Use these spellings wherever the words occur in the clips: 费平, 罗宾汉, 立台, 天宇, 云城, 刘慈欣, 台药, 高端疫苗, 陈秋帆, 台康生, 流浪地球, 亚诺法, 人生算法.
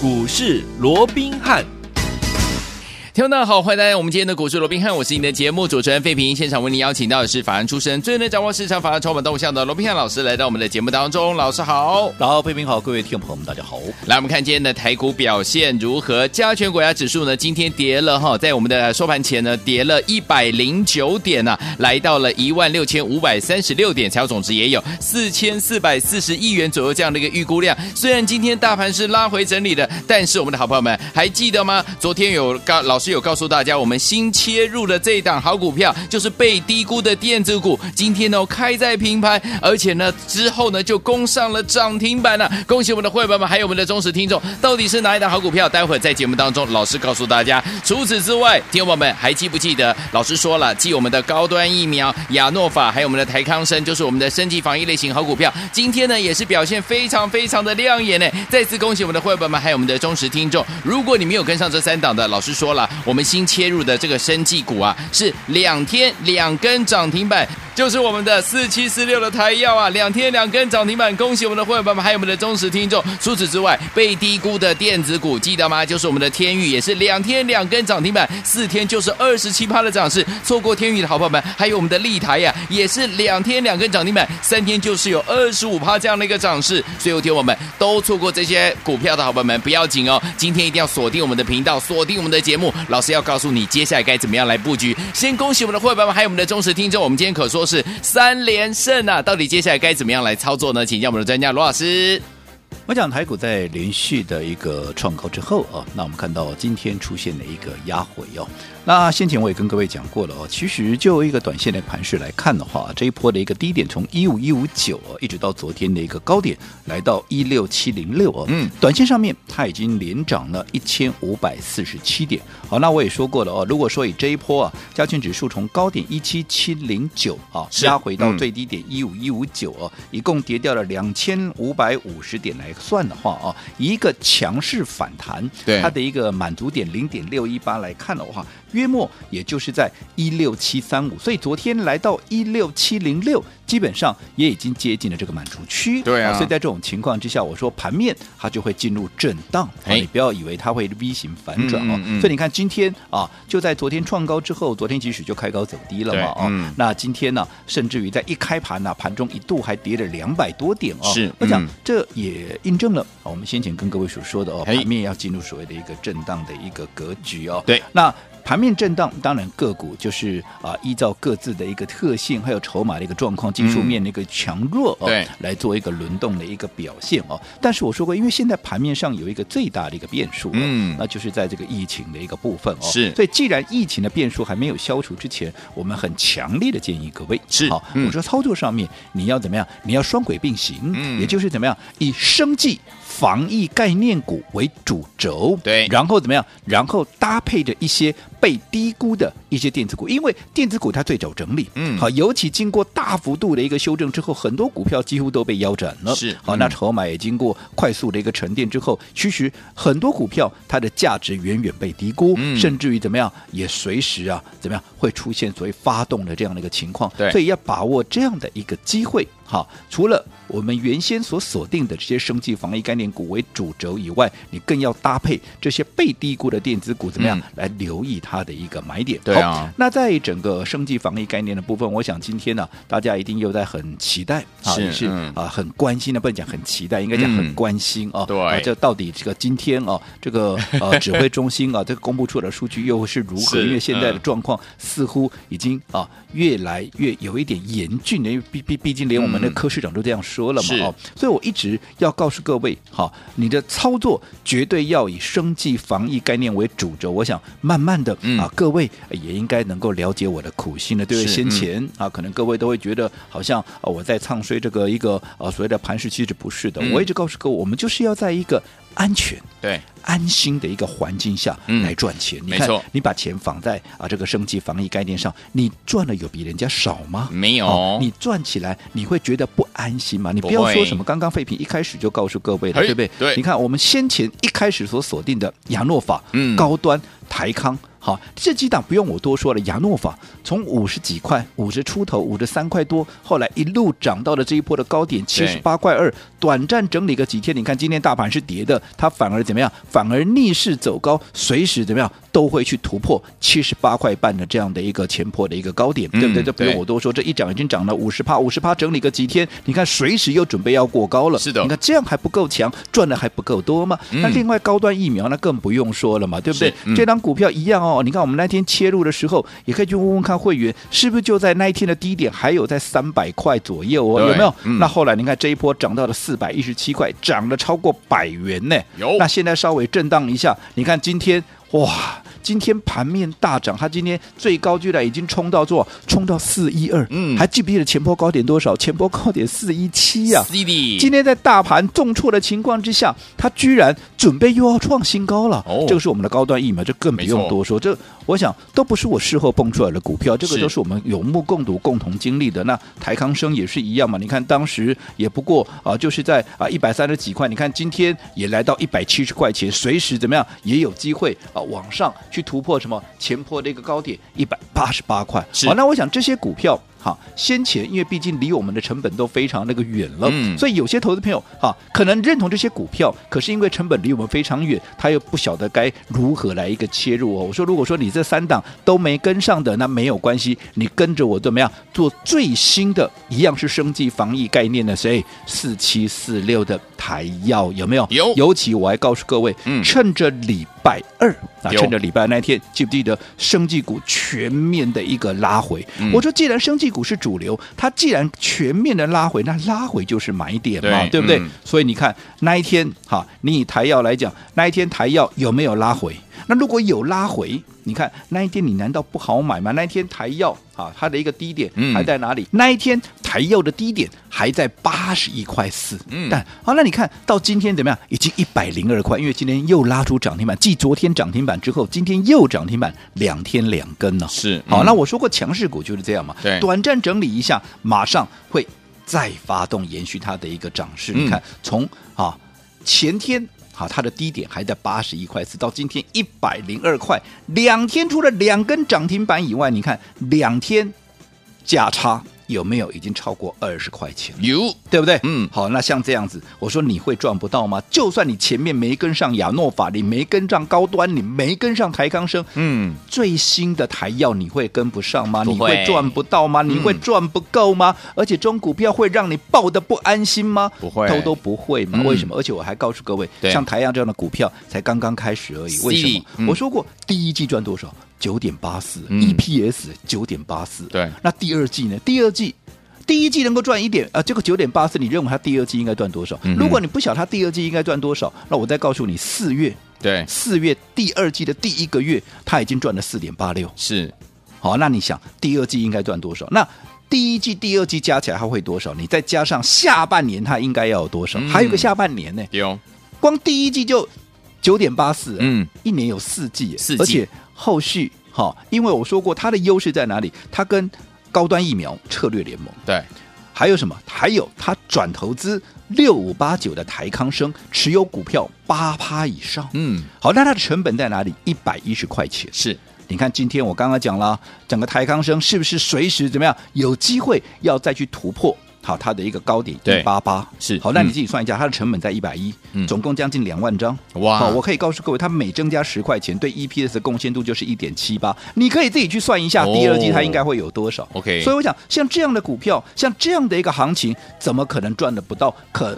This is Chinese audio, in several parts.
股市罗宾汉。听众大家好，欢迎来到我们今天的股市罗宾汉，我是你的节目主持人费平。现场为您邀请到的是法案出身、最能掌握市场法案筹码动向的罗宾汉老师，来到我们的节目当中。老师好。然后费平好，各位听众朋友们大家好。来，我们看今天的台股表现如何。加权股价指数呢今天跌了哈，在我们的收盘前呢跌了109点啊，来到了16536点，财务总值也有4440亿元左右这样的一个预估量。虽然今天大盘是拉回整理的，但是我们的好朋友们还记得吗？昨天老师有告诉大家，我们新切入的这一档好股票就是被低估的电子股，今天呢开在平盘，而且呢之后呢就攻上了涨停板了。恭喜我们的会员们还有我们的忠实听众。到底是哪一档好股票？待会在节目当中老师告诉大家。除此之外，听众们还记不记得老师说了，继我们的高端疫苗、亚诺法还有我们的台康生，就是我们的生技防疫类型好股票，今天呢也是表现非常非常的亮眼呢。再次恭喜我们的会员们还有我们的忠实听众。如果你没有跟上这三档的，老师说了，我们新切入的这个生技股啊，是2天2根涨停板，就是我们的4746的台药啊，2天2根涨停板，恭喜我们的会员朋友们还有我们的忠实听众。除此之外，被低估的电子股记得吗？就是我们的天宇，也是2天2根涨停板，4天就是27%的涨势。错过天宇的好朋友们还有我们的立台啊，也是2天2根涨停板，3天就是有25%这样的一个涨势。所以有天我们都错过这些股票的好朋友们不要紧哦，今天一定要锁定我们的频道，锁定我们的节目，老师要告诉你接下来该怎么样来布局。先恭喜我们的会员们还有我们的忠实听众，我们今天可说是3连胜啊！到底接下来该怎么样来操作呢？请教我们的专家罗老师。我讲台股在连续的一个创高之后啊，那我们看到今天出现了一个压回哦。那先前我也跟各位讲过了哦，其实就一个短线的盘势来看的话，这一波的一个低点从15159哦，一直到昨天的一个高点来到16706哦，短线上面它已经连涨了1547点。好，那我也说过了哦，如果说以这一波啊，加权指数从高点17709啊，压回到最低点15159哦，一共跌掉了2550点来算的话啊，一个强势反弹，它的一个满足点0.618来看的话，约莫也就是在16735，所以昨天来到16706，基本上也已经接近了这个满足区。对啊，所以在这种情况之下，我说盘面它就会进入震荡，你不要以为它会 V 型反转哦。所以你看今天啊，就在昨天创高之后，昨天其实就开高走低了嘛那今天呢，甚至于在一开盘呢，盘中一度还跌了200多点哦。是，我讲这也印证了我们先前跟各位所说的哦，盘面要进入所谓的一个震荡的一个格局哦。对，那盘面震荡，当然个股就是依照各自的一个特性，还有筹码的一个状况，技术面的一个强弱来做一个轮动的一个表现哦。但是我说过，因为现在盘面上有一个最大的一个变数那就是在这个疫情的一个部分哦。是，所以既然疫情的变数还没有消除之前，我们很强烈的建议各位是好我说操作上面你要怎么样？你要双轨并行也就是怎么样，以生技防疫概念股为主轴，对，然后怎么样？然后搭配着一些被低估的一些电子股，因为电子股它最早整理，好，尤其经过大幅度的一个修正之后，很多股票几乎都被腰斩了，是，好，那筹码也经过快速的一个沉淀之后，其实很多股票它的价值远远被低估，甚至于怎么样，也随时啊怎么样会出现所谓发动的这样的一个情况，对，所以要把握这样的一个机会。好，除了我们原先所锁定的这些生技防疫概念股为主轴以外，你更要搭配这些被低估的电子股怎么样来留意它的一个买点。对啊，好，那在整个生技防疫概念的部分，我想今天呢，大家一定又在很期待很关心的，不能讲很期待，应该讲很关心啊。对啊，这到底这个今天啊，这个指挥中心啊，这个公布出来的数据又是如何？因为现在的状况似乎已经越来越有一点严峻了，因为毕竟连我们那柯市长都这样说了嘛所以我一直要告诉各位，好，你的操作绝对要以生技防疫概念为主轴。我想慢慢的各位也应该能够了解我的苦心了，对不对？先前可能各位都会觉得好像我在唱衰这个一个所谓的盘势，其实不是的我一直告诉各位，我们就是要在一个安全对安心的一个环境下来赚钱你看，你把钱放在这个生技防疫概念上，你赚了有比人家少吗？没有你赚起来你会觉得不安心嘛。你不要说什么刚刚废品一开始就告诉各位了，对不对？对，你看我们先前一开始所锁定的亚诺法、高端、台康，好，这几档不用我多说了。亚诺法从50几块、50出头、53块多，后来一路涨到了这一波的高点78块2，短暂整理个几天。你看今天大盘是跌的，它反而怎么样？反而逆势走高，随时怎么样都会去突破78块半的这样的一个前波的一个高点，对不对？这不用我多说，这一涨已经涨了50%，整理个几天。你看随时又准备要过高了，是的。你看这样还不够强，赚的还不够多吗？那另外高端疫苗那更不用说了嘛，对不对？这档股票一样哦。你看我们那天切入的时候，也可以去问问看会员，是不是就在那一天的低点还有在300块左右哦，有没有？那后来你看这一波涨到了417块，涨了超过100元呢。有。那现在稍微震荡一下，你看今天，哇！今天盘面大涨，它今天最高居然已经冲到412，还记不记得前波高点多少？前波高点417啊！今天在大盘重挫的情况之下，它居然准备又要创新高了。哦，这个是我们的高端疫苗，这更不用多说。这我想都不是我事后蹦出来的股票，这个都是我们有目共睹、共同经历的。那台康生也是一样嘛，你看当时也不过就是在130几块，你看今天也来到170块钱，随时怎么样也有机会往上去突破什么前波的一个高点188块。好，那我想这些股票好，先前因为毕竟离我们的成本都非常那个远了，所以有些投资朋友可能认同这些股票，可是因为成本离我们非常远，他又不晓得该如何来一个切入哦。我说，如果说你这三档都没跟上的，那没有关系，你跟着我怎么样做最新的一样是生技防疫概念的，所以4746的台药有没有？有。尤其我还告诉各位，趁着礼拜二趁着礼拜那天，记不记得生技股全面的一个拉回？我说，既然生技股是主流，它既然全面的拉回，那拉回就是买点嘛， 对不对？所以你看那一天你以台药来讲，那一天台药有没有拉回？那如果有拉回，你看那一天你难道不好买吗？那一天台药它的一个低点还在哪里？那一天台药的低点还在81块4，但那你看到今天怎么样？已经102块，因为今天又拉出涨停板，继昨天涨停板之后，今天又涨停板，2天2根呢。是，好，那我说过强势股就是这样嘛，对，短暂整理一下，马上会再发动延续它的一个涨势。你看，从前天。好，它的低点还在81块4，到今天102块，2天除了2根涨停板以外，你看2天价差有没有已经超过20块钱？有，对不对？好，那像这样子，我说你会赚不到吗？就算你前面没跟上亚诺法，你没跟上高端，你没跟上台康生，最新的台药你会跟不上吗？你会赚不到吗？你会赚不够吗？而且中股票会让你抱得不安心吗？不会，都不会嘛。为什么？而且我还告诉各位，像台药这样的股票才刚刚开始而已。为什么？我说过，第一季赚多少？9.84 EPS 9.84，对，那第二季呢？第二季第一季能够赚一点这个9.84，你认为它第二季应该赚多少？如果你不晓得它第二季应该赚多少，那我再告诉你，四月第二季的第一个月，它已经赚了4.86，是，好，那你想第二季应该赚多少？那第一季、第二季加起来它会多少？你再加上下半年它应该要有多少？还有个下半年呢？有，光第一季就9.84，一年有四季，而且。后续因为我说过它的优势在哪里，它跟高端疫苗策略联盟，对，还有什么？还有它转投资6589的台康生，持有股票8%以上。好，那它的成本在哪里？110块钱。是，你看今天我刚刚讲了，整个台康生是不是随时怎么样有机会要再去突破？好，它的一个高点188，是，好，那你自己算一下，它的成本在110，总共将近2万张。哇，我可以告诉各位，它每增加10块钱，对 EPS 的贡献度就是1.78。你可以自己去算一下，第二季它应该会有多少 ？OK， 所以我想，像这样的股票，像这样的一个行情，怎么可能赚得不到？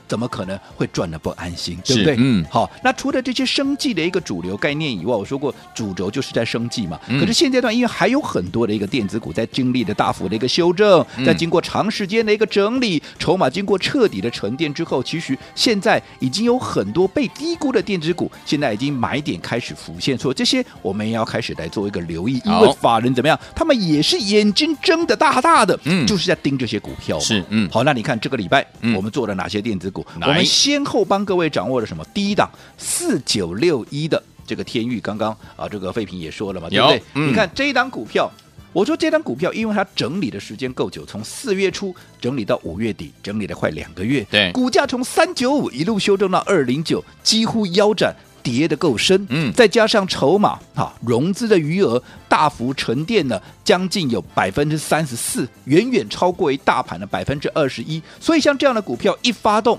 怎么可能会赚得不安心？对不对？好，那除了这些生技的一个主流概念以外，我说过主轴就是在生技嘛。可是现阶段，因为还有很多的一个电子股在经历的大幅的一个修正，在经过长时间的一个整理筹码经过彻底的沉淀之后，其实现在已经有很多被低估的电子股，现在已经买点开始浮现，所以这些我们也要开始来做一个留意，因为法人怎么样，他们也是眼睛睁得大大的，就是在盯这些股票嘛。是，好，那你看这个礼拜我们做了哪些电子股？我们先后帮各位掌握了什么？第一档4961的这个天域，刚刚这个废品也说了嘛，对不对？你看这一档股票我说这张股票因为它整理的时间够久，从4月初整理到5月底，整理了快2个月，对，股价从395一路修正到209，几乎腰斩，跌得够深，再加上筹码融资的余额大幅沉淀了将近有 34%， 远远超过于大盘的 21%， 所以像这样的股票一发动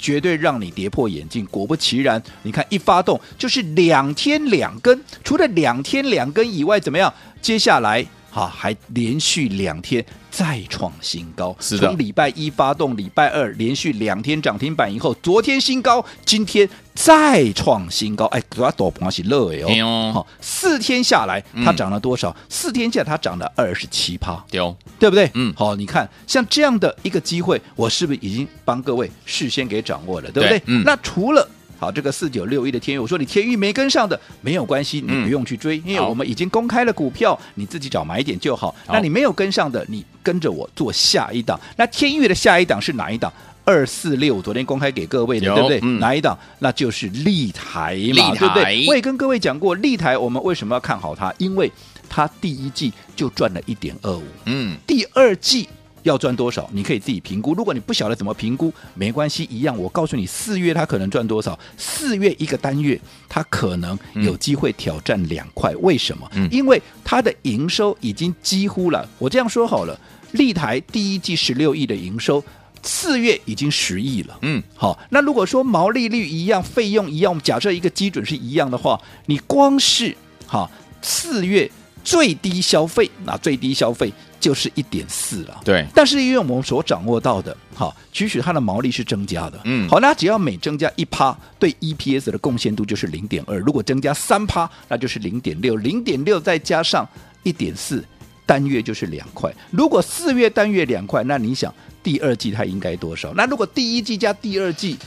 绝对让你跌破眼镜。果不其然，你看一发动就是2天2根，除了2天2根以外怎么样，接下来还连续2天再创新高，是的，从礼拜1发动，礼拜2连续2天涨停板以后，昨天新高，今天再创新高，哎，大盘是热的哦。好，4天下来它涨了多少？4天下它涨了27%，对不对？好，你看像这样的一个机会，我是不是已经帮各位事先给掌握了，对不对？那除了好，这个4961的天钰，我说你天钰没跟上的没有关系，你不用去追，因为我们已经公开了股票，你自己找买点就好。那你没有跟上的，你跟着我做下一档。那天钰的下一档是哪一档？246，昨天公开给各位的，对不对？哪一档？那就是立台嘛，对不对？我也跟各位讲过，立台我们为什么要看好它？因为它第一季就赚了1.25，第二季要赚多少你可以自己评估，如果你不晓得怎么评估没关系，一样我告诉你4月它可能赚多少，4月一个单月它可能有机会挑战2块，为什么？因为它的营收已经几乎了，我这样说好了，立台第一季16亿的营收，4月已经10亿了，好，那如果说毛利率一样，费用一样，我们假设一个基准是一样的话，你光是4月最低消费，最低消费就是 1.4 了，对，但是因为我们所掌握到的其实它的毛利是增加的，好，那只要每增加 1% 对 EPS 的贡献度就是 0.2， 如果增加 3% 那就是 0.6， 0.6 再加上 1.4， 单月就是2块，如果4月单月2块，那你想第二季它应该多少？那如果第一季加第二季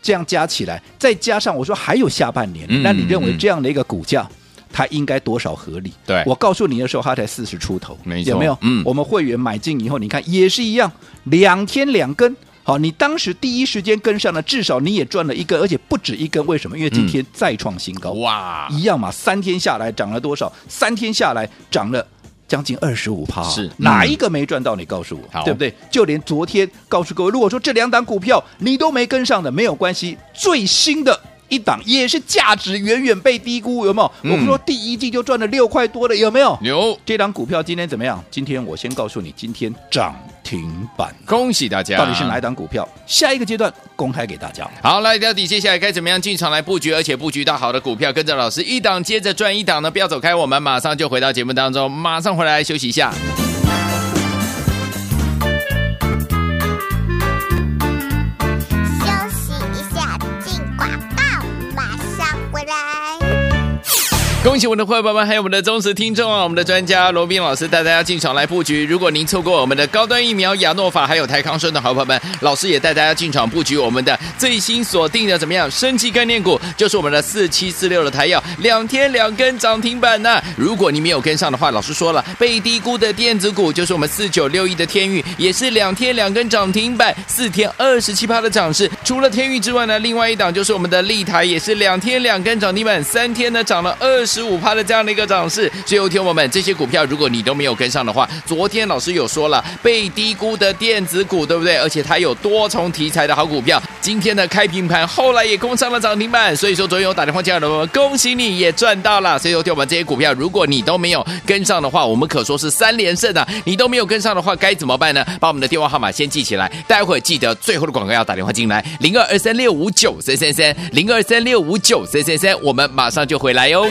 这样加起来，再加上我说还有下半年，那你认为这样的一个股价它应该多少合理？对，我告诉你的时候它才40出头，没错，有没有？我们会员买进以后你看也是一样，2天2根，好，你当时第一时间跟上了，至少你也赚了1根，而且不止1根，为什么？因为今天再创新高，哇，一样嘛，3天下来涨了多少？3天下来涨了将近 25%， 是，哪一个没赚到你告诉我，对不对？就连昨天告诉各位，如果说这2档股票你都没跟上的没有关系，最新的一档也是价值远远被低估，有没有？我说第一季就赚了6块多了，有没有？有，这档股票今天怎么样？今天我先告诉你，今天涨停板，恭喜大家！到底是哪一档股票？下一个阶段公开给大家。好，来到底接下来该怎么样进场来布局，而且布局到好的股票，跟着老师一档接着赚一档呢？不要走开，我们马上就回到节目当中，马上回来休息一下。恭喜我们的伙伴们，还有我们的忠实听众啊！我们的专家罗宾老师带大家进场来布局。如果您错过我们的高端疫苗、亚诺法还有台康生的好伙伴们，老师也带大家进场布局我们的最新锁定的怎么样生技概念股，就是我们的4746的台药，2天2根涨停板呢。如果你没有跟上的话，老师说了，被低估的电子股就是我们4961的天钰，也是2天2根涨停板，4天27%的涨势。除了天钰之外呢，另外一档就是我们的立台，也是2天2根涨停板，3天呢涨了25%的这样的一个涨势。所以有听友们，这些股票如果你都没有跟上的话，昨天老师有说了，被低估的电子股，对不对？而且它有多重题材的好股票，今天的开平盘后来也攻上了涨停板。所以说昨天有打电话进来的朋友们，恭喜你也赚到了。所以有听友们，这些股票如果你都没有跟上的话，我们可说是3连胜啊！你都没有跟上的话该怎么办呢？把我们的电话号码先记起来，待会记得最后的广告要打电话进来，0223659333，0223659333，我们马上就回来哟。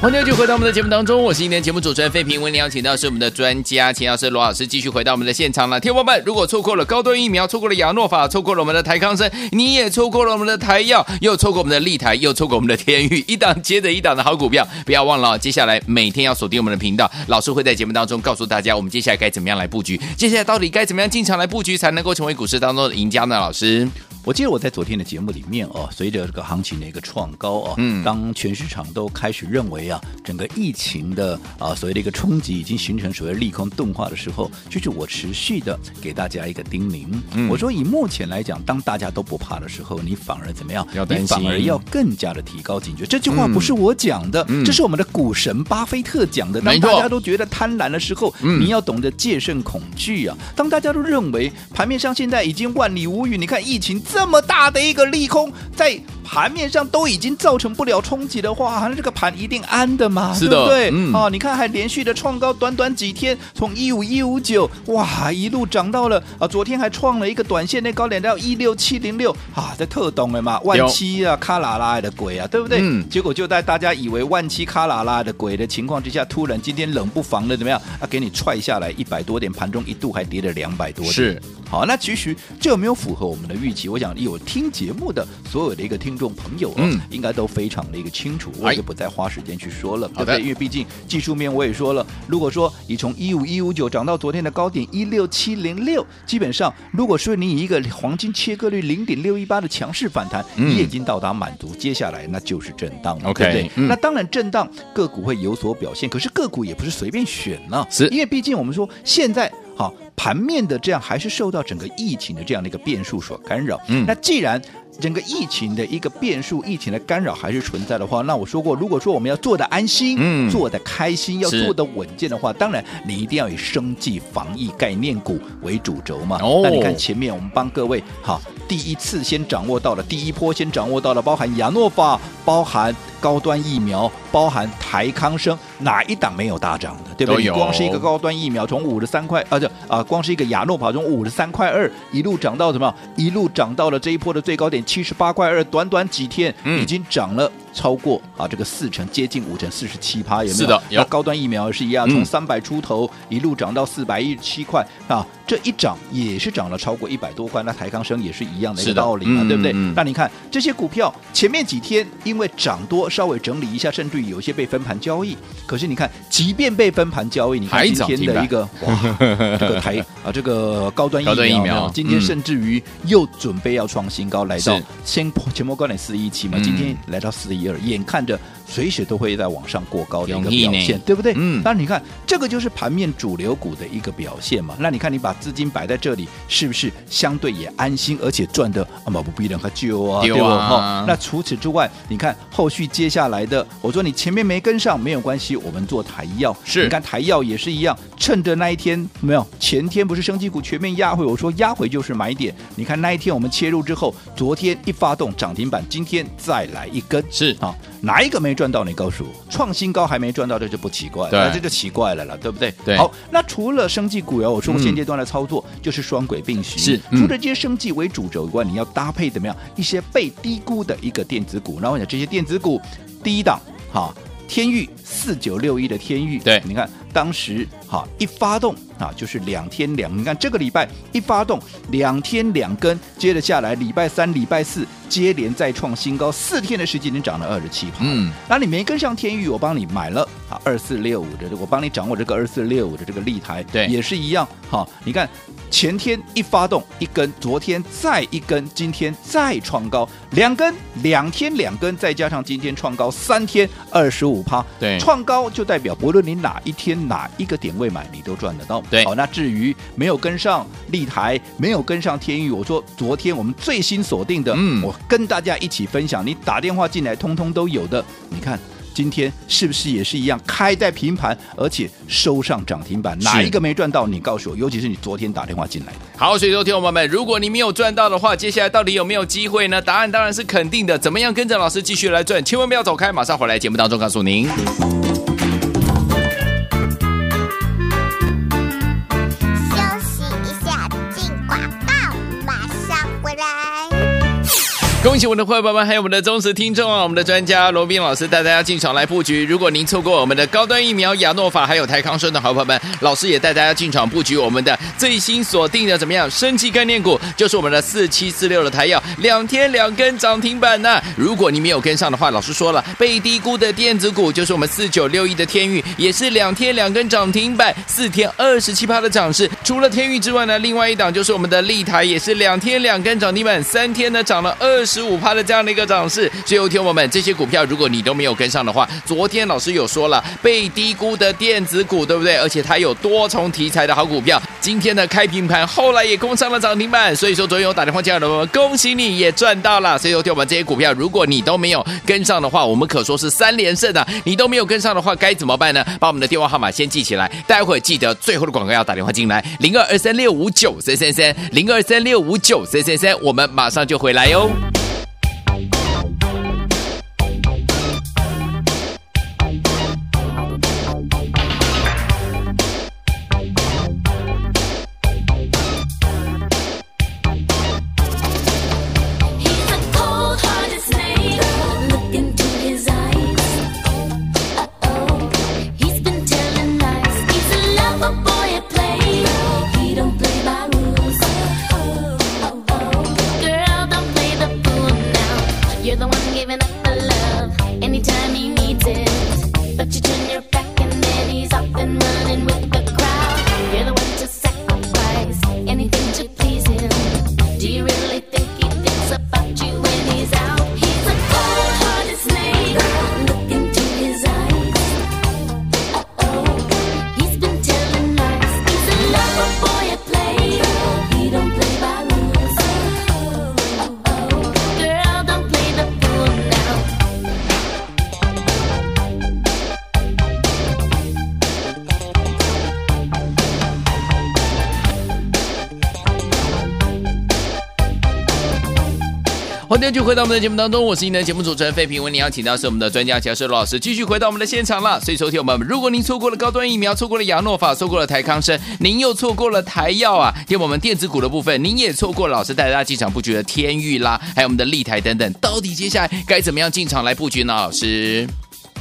欢迎继续回到我们的节目当中，我是今天节目主持人费平，为您邀请到是我们的专家钱老师罗老师继续回到我们的现场了。听众朋友们，如果错过了高端疫苗，错过了亚诺法，错过了我们的台康生，你也错过了我们的台药，又错过我们的立台，又错过我们的天域，一档接着一档的好股票，不要忘了接下来每天要锁定我们的频道，老师会在节目当中告诉大家我们接下来该怎么样来布局，接下来到底该怎么样进场来布局才能够成为股市当中的赢家呢？老师，我记得我在昨天的节目里面哦，随着这个行情的一个创高哦，当全市场都开始认为啊，整个疫情的所谓的一个冲击已经形成所谓利空钝化的时候，就是我持续的给大家一个叮咛，我说以目前来讲，当大家都不怕的时候，你反而怎么样？你反而要更加的提高警觉。这句话不是我讲的，这是我们的股神巴菲特讲的。当大家都觉得贪婪的时候，你要懂得戒慎恐惧啊。当大家都认为盘面上现在已经万里无云，你看疫情这么大的一个利空在盘面上都已经造成不了冲击的话，这个盘一定安的嘛，是的，对不对？你看还连续的创高，短短几天从15159哇一路涨到了昨天还创了一个短线内高点到16706啊，这特懂了嘛，万七啊卡拉拉的鬼啊，对不对？结果就在大家以为万七卡拉拉的鬼的情况之下，突然今天冷不防的怎么样啊，给你踹下来100多点，盘中一度还跌了200多点。是好，那其实这有没有符合我们的预期？我想有听节目的所有的一个听众朋友应该都非常的一个清楚，我就不再花时间去说了，对不对？因为毕竟技术面我也说了，如果说你从15159涨到昨天的高点16706，基本上如果说你以一个黄金切割率0.618的强势反弹，你已经到达满足，接下来那就是震荡了， okay， 对不对？那当然震荡个股会有所表现，可是个股也不是随便选了，因为毕竟我们说现在好盘面的这样还是受到整个疫情的这样的一个变数所干扰。那既然整个疫情的一个变数，疫情的干扰还是存在的话，那我说过，如果说我们要做的安心，做的开心，要做的稳健的话，当然你一定要以生技防疫概念股为主轴嘛。那你看前面我们帮各位好第一次先掌握到了，第一波先掌握到了，包含亚诺法，包含高端疫苗，包含台康生，哪一档没有大涨的，对不对？你光是一个高端疫苗从53块光是一个亚诺法从53块2一路涨到什么？一路涨到了这一波的最高点78块2，短短几天已经涨了超过这个4成，接近5成，47%，有没有？是的，有。那高端疫苗是一样，从300出头一路涨到417块啊，这一涨也是涨了超过100多块。那台康生也是一样的一个道理嘛，对不对？那你看这些股票前面几天因为涨多稍微整理一下，甚至有些被分盘交易。可是你看，即便被分盘交易，你看今天的一个这个高端疫苗，今天甚至于又准备要创新高，来到前波高点417嘛，今天来到412，眼看着随时都会在往上过高的一个表现，对不对？那你看这个就是盘面主流股的一个表现嘛。那你看你把资金摆在这里，是不是相对也安心，而且赚的不比人家久啊，对吧？那除此之外，你看后续接下来的，我说你前面没跟上没有关系，我们做台药，你看台药也是一样，趁着那一天没有，前天不是生技股全面压回，我说压回就是买点。你看那一天我们切入之后，昨天一发动涨停板，今天再来一根，是啊，哪一个没赚到？你告诉我，创新高还没赚到，这就不奇怪，那这就奇怪了啦，对不对？对。好，那除了生技股，我说现阶段的操作就是双轨并行，是除了这些生技为主轴以外，你要搭配怎么样一些被低估的一个电子股。然后这些电子股，第一档哈，天域4961的天域，对，你看当时哈一发动啊，就是2天2，你看这个礼拜一发动2天2根，接着下来礼拜三、礼拜四接连再创新高，4天的时间已经涨了27%。那你没跟上天域，我帮你买了2465的，我帮你掌握这个2465的这个立台，对，也是一样。好，你看前天一发动一根，昨天再一根，今天再创高2根，2天2根，再加上今天创高3天25%，对，创高就代表不论你哪一天哪一个点位买，你都赚得到。好，那至于没有跟上立台，没有跟上天域，我说昨天我们最新锁定的，我跟大家一起分享，你打电话进来通通都有的。你看今天是不是也是一样，开在平盘而且收上涨停板，哪一个没赚到？你告诉我，尤其是你昨天打电话进来的。好，所以说听众朋友们，如果你没有赚到的话，接下来到底有没有机会呢？答案当然是肯定的。怎么样跟着老师继续来赚？千万不要走开，马上回来节目当中告诉您。休息一下，进广告，马上回来。恭喜我们的伙伴们，还有我们的忠实听众啊！我们的专家罗宾老师带大家进场来布局。如果您错过我们的高端疫苗亚诺法还有台康生的好伙伴们，老师也带大家进场布局我们的最新锁定的怎么样生技概念股，就是我们的4746的台药，2天2根涨停板呐、啊！如果你没有跟上的话，老师说了，被低估的电子股就是我们4961的天钰，也是2天2根涨停板，4天27%的涨势。除了天钰之外呢，另外一档就是我们的立台，也是2天2根涨停板，3天呢涨了25%的这样的一个涨势。所以听我们这些股票，如果你都没有跟上的话，昨天老师有说了，被低估的电子股，对不对？而且它有多重题材的好股票，今天的开平盘后来也攻上了涨停板。所以说昨天有打电话进来的朋友，恭喜你也赚到了。所以听我们这些股票，如果你都没有跟上的话，我们可说是3连胜啊！你都没有跟上的话，该怎么办呢？把我们的电话号码先记起来，待会记得最后的广告要打电话进来，0223659333，0223659333，我们马上就回来哟。欢迎继续回到我们的节目当中，我是您的节目主持人费平，为您邀请到是我们的专家乔世罗老师，继续回到我们的现场了。所以收听我们，如果您错过了高端疫苗，错过了亚诺法，错过了台康生，您又错过了台药啊，听我们电子股的部分，您也错过了老师带大家进场布局的天钰啦，还有我们的立台等等，到底接下来该怎么样进场来布局呢？老师，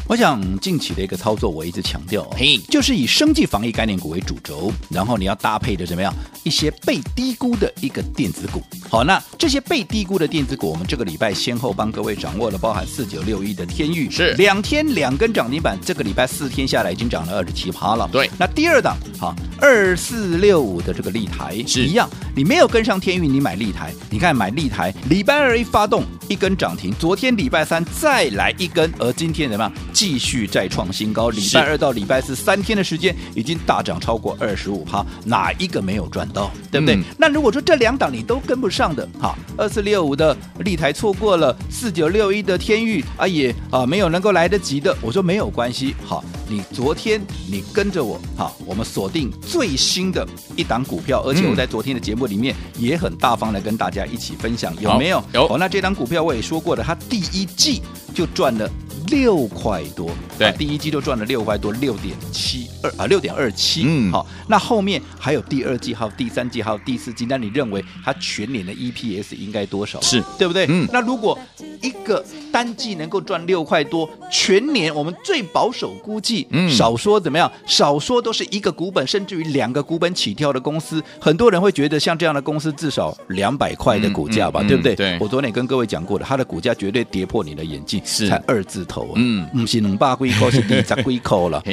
我想近期的一个操作，我一直强调、就是以生技防疫概念股为主轴，然后你要搭配的怎么样一些被低估的一个电子股。好，那这些被低估的电子股，我们这个礼拜先后帮各位掌握了，包含4961的天钰是2天2根涨停板，这个礼拜4天下来已经涨了27%了。对，那第二档好2465的这个立台是一样，你没有跟上天钰，你买立台，你看买立台，礼拜2一发动一根涨停，昨天礼拜3再来一根，而今天怎么样？继续再创新高，礼拜2到礼拜43天的时间已经大涨超过 25%， 哪一个没有赚到，对不对？那如果说这两档你都跟不上的，好，2465的立台错过了，4961的天钰啊也没有能够来得及的，我说没有关系，好，你昨天你跟着我，好，我们锁定最新的一档股票，而且我在昨天的节目里面也很大方来跟大家一起分享，有没有？有。那这档股票我也说过的，它第一季就赚了6块多，对，第一季就赚了6块多，6.27，好，那后面还有第2季，还有第3季，还有第4季，那你认为它全年的 EPS 应该多少？是，对不对？那如果一个单季能够赚6块多，全年我们最保守估计，少说怎么样？少说都是一个股本，甚至于2个股本起跳的公司，很多人会觉得像这样的公司至少200块的股价吧，对不对？对，我昨天也跟各位讲过的，它的股价绝对跌破你的眼镜，才2字头。不是200几块，是10几块了。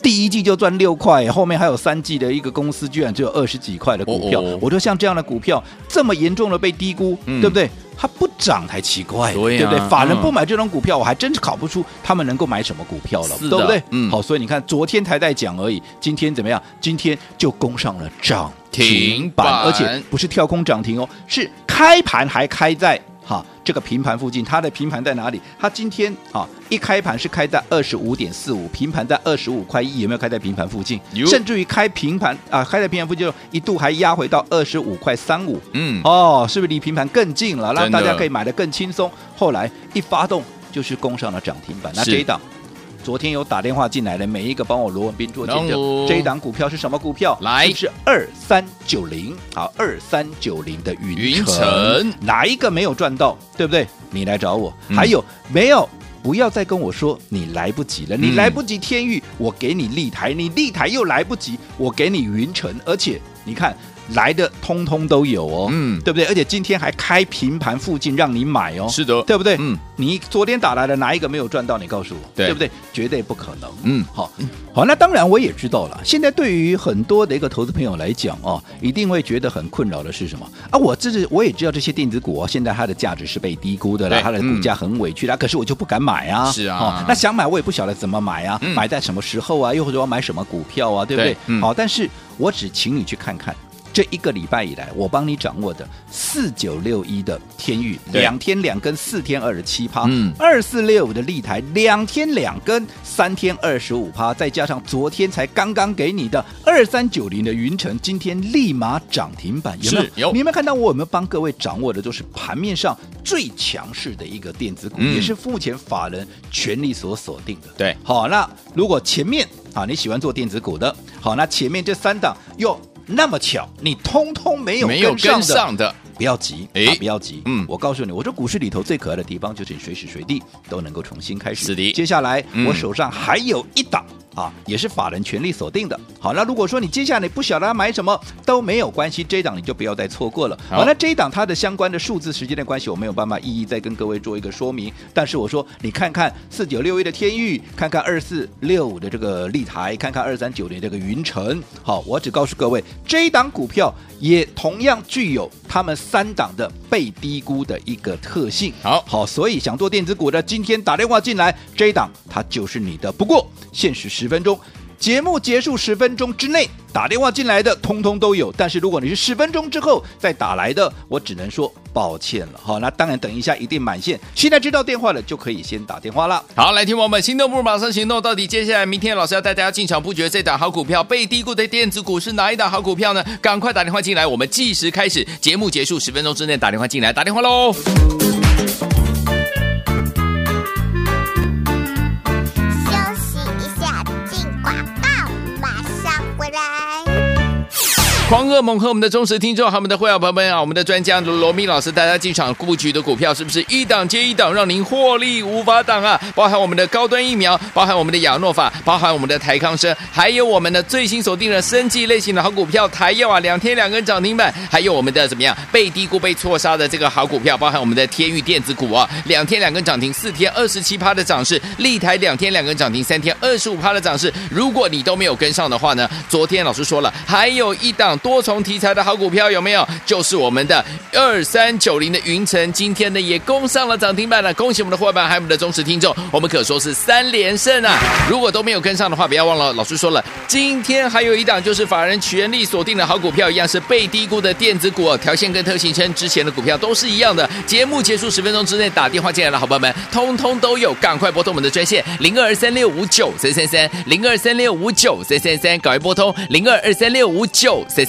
第一季就赚6块，后面还有3季的一个公司，居然只有20几块的股票。我就像这样的股票，这么严重的被低估，对不对？它不涨才奇怪， 对不对？法人不买这种股票，我还真搞不出他们能够买什么股票了，对不对？好，所以你看，昨天才在讲而已，今天怎么样？今天就攻上了涨停板，而且不是跳空涨停哦，是开盘还开在这个平盘附近。它的平盘在哪里？它今天一开盘是开在 25.45， 平盘在25块1，有没有开在平盘附近？甚至于开在平盘附近一度还压回到25块35，是不是离平盘更近了，让大家可以买得更轻松？后来一发动就是攻上了涨停板。那这一档昨天有打电话进来的每一个帮我罗文斌做见证，这一档股票是什么股票？来，是2390，好，2390的云城，哪一个没有赚到？对不对？你来找我。还有没有？不要再跟我说你来不及了，你来不及天域，我给你立台，你立台又来不及，我给你云城，而且你看。来的通通都有哦，对不对？而且今天还开平盘附近让你买哦，是的，对不对？你昨天打来的哪一个没有赚到？你告诉我， 对不对？绝对不可能。好，那当然我也知道了。现在对于很多的一个投资朋友来讲哦，一定会觉得很困扰的是什么啊？我也知道这些电子股哦，现在它的价值是被低估的啦，它的股价很委屈啦，可是我就不敢买啊。是啊，那想买我也不晓得怎么买啊，买在什么时候啊？又或者我买什么股票啊？对不对？好，但是我只请你去看看。这一个礼拜以来，我帮你掌握的4961的天域，2天2根，4天27%；2465的立台，2天2根，3天25%；再加上昨天才刚刚给你的2390的云城，今天立马涨停板，有没有？有。你有没有看到我有没有帮各位掌握的都是盘面上最强势的一个电子股，也是目前法人全力所锁定的。对，好，那如果前面啊你喜欢做电子股的，好，那前面这三档又那么巧你通通没有跟上的不要急，不要急。我告诉你，我这股市里头最可爱的地方就是你随时随地都能够重新开始。是的。接下来我手上还有一档也是法人全力锁定的。好，那如果说你接下来不晓得要买什么都没有关系，这一档你就不要再错过了。好，那这一档它的相关的数字时间的关系，我没有办法一一再跟各位做一个说明。但是我说，你看看4961的天域，看看2465的这个立台，看看2390的这个云城。好，我只告诉各位，这一档股票也同样具有他们三档的被低估的一个特性。好，所以想做电子股的，今天打电话进来，这一档它就是你的。不过限时10分钟，节目结束10分钟之内打电话进来的，通通都有。但是如果你是10分钟之后再打来的，我只能说抱歉了。好，那当然等一下一定满线。现在知道电话了，就可以先打电话了。好，来，听我们心动不如马上行动。到底接下来明天老师要带大家进场布局这档好股票，被低估的电子股是哪一档好股票呢？赶快打电话进来，我们计时开始，节目结束10分钟之内打电话进来，打电话喽。狂贺猛贺我们的忠实听众和我们的会员朋友们啊！我们的专家罗明老师，大家进场布局的股票是不是一档接一档，让您获利无法挡啊？包含我们的高端疫苗，包含我们的亚诺法，包含我们的台康生，还有我们的最新锁定的生技类型的好股票台药啊，2天2根涨停板，还有我们的怎么样被低估、被错杀的这个好股票，包含我们的天域电子股啊，2天2根涨停，4天27%的涨势，立台2天2根涨停，3天25%的涨势。如果你都没有跟上的话呢，昨天老师说了，还有一档多重题材的好股票有没有？就是我们的2390的云城，今天呢也攻上了涨停板了。恭喜我们的伙伴，还有我们的忠实听众，我们可说是3连胜啊！如果都没有跟上的话，不要忘了，老师说了，今天还有一档就是法人全力锁定的好股票，一样是被低估的电子股哦，条线跟特性跟之前的股票都是一样的。节目结束10分钟之内打电话进来的好朋友们，通通都有，赶快拨通我们的专线0223659333，0223659333，赶快拨通0223659333。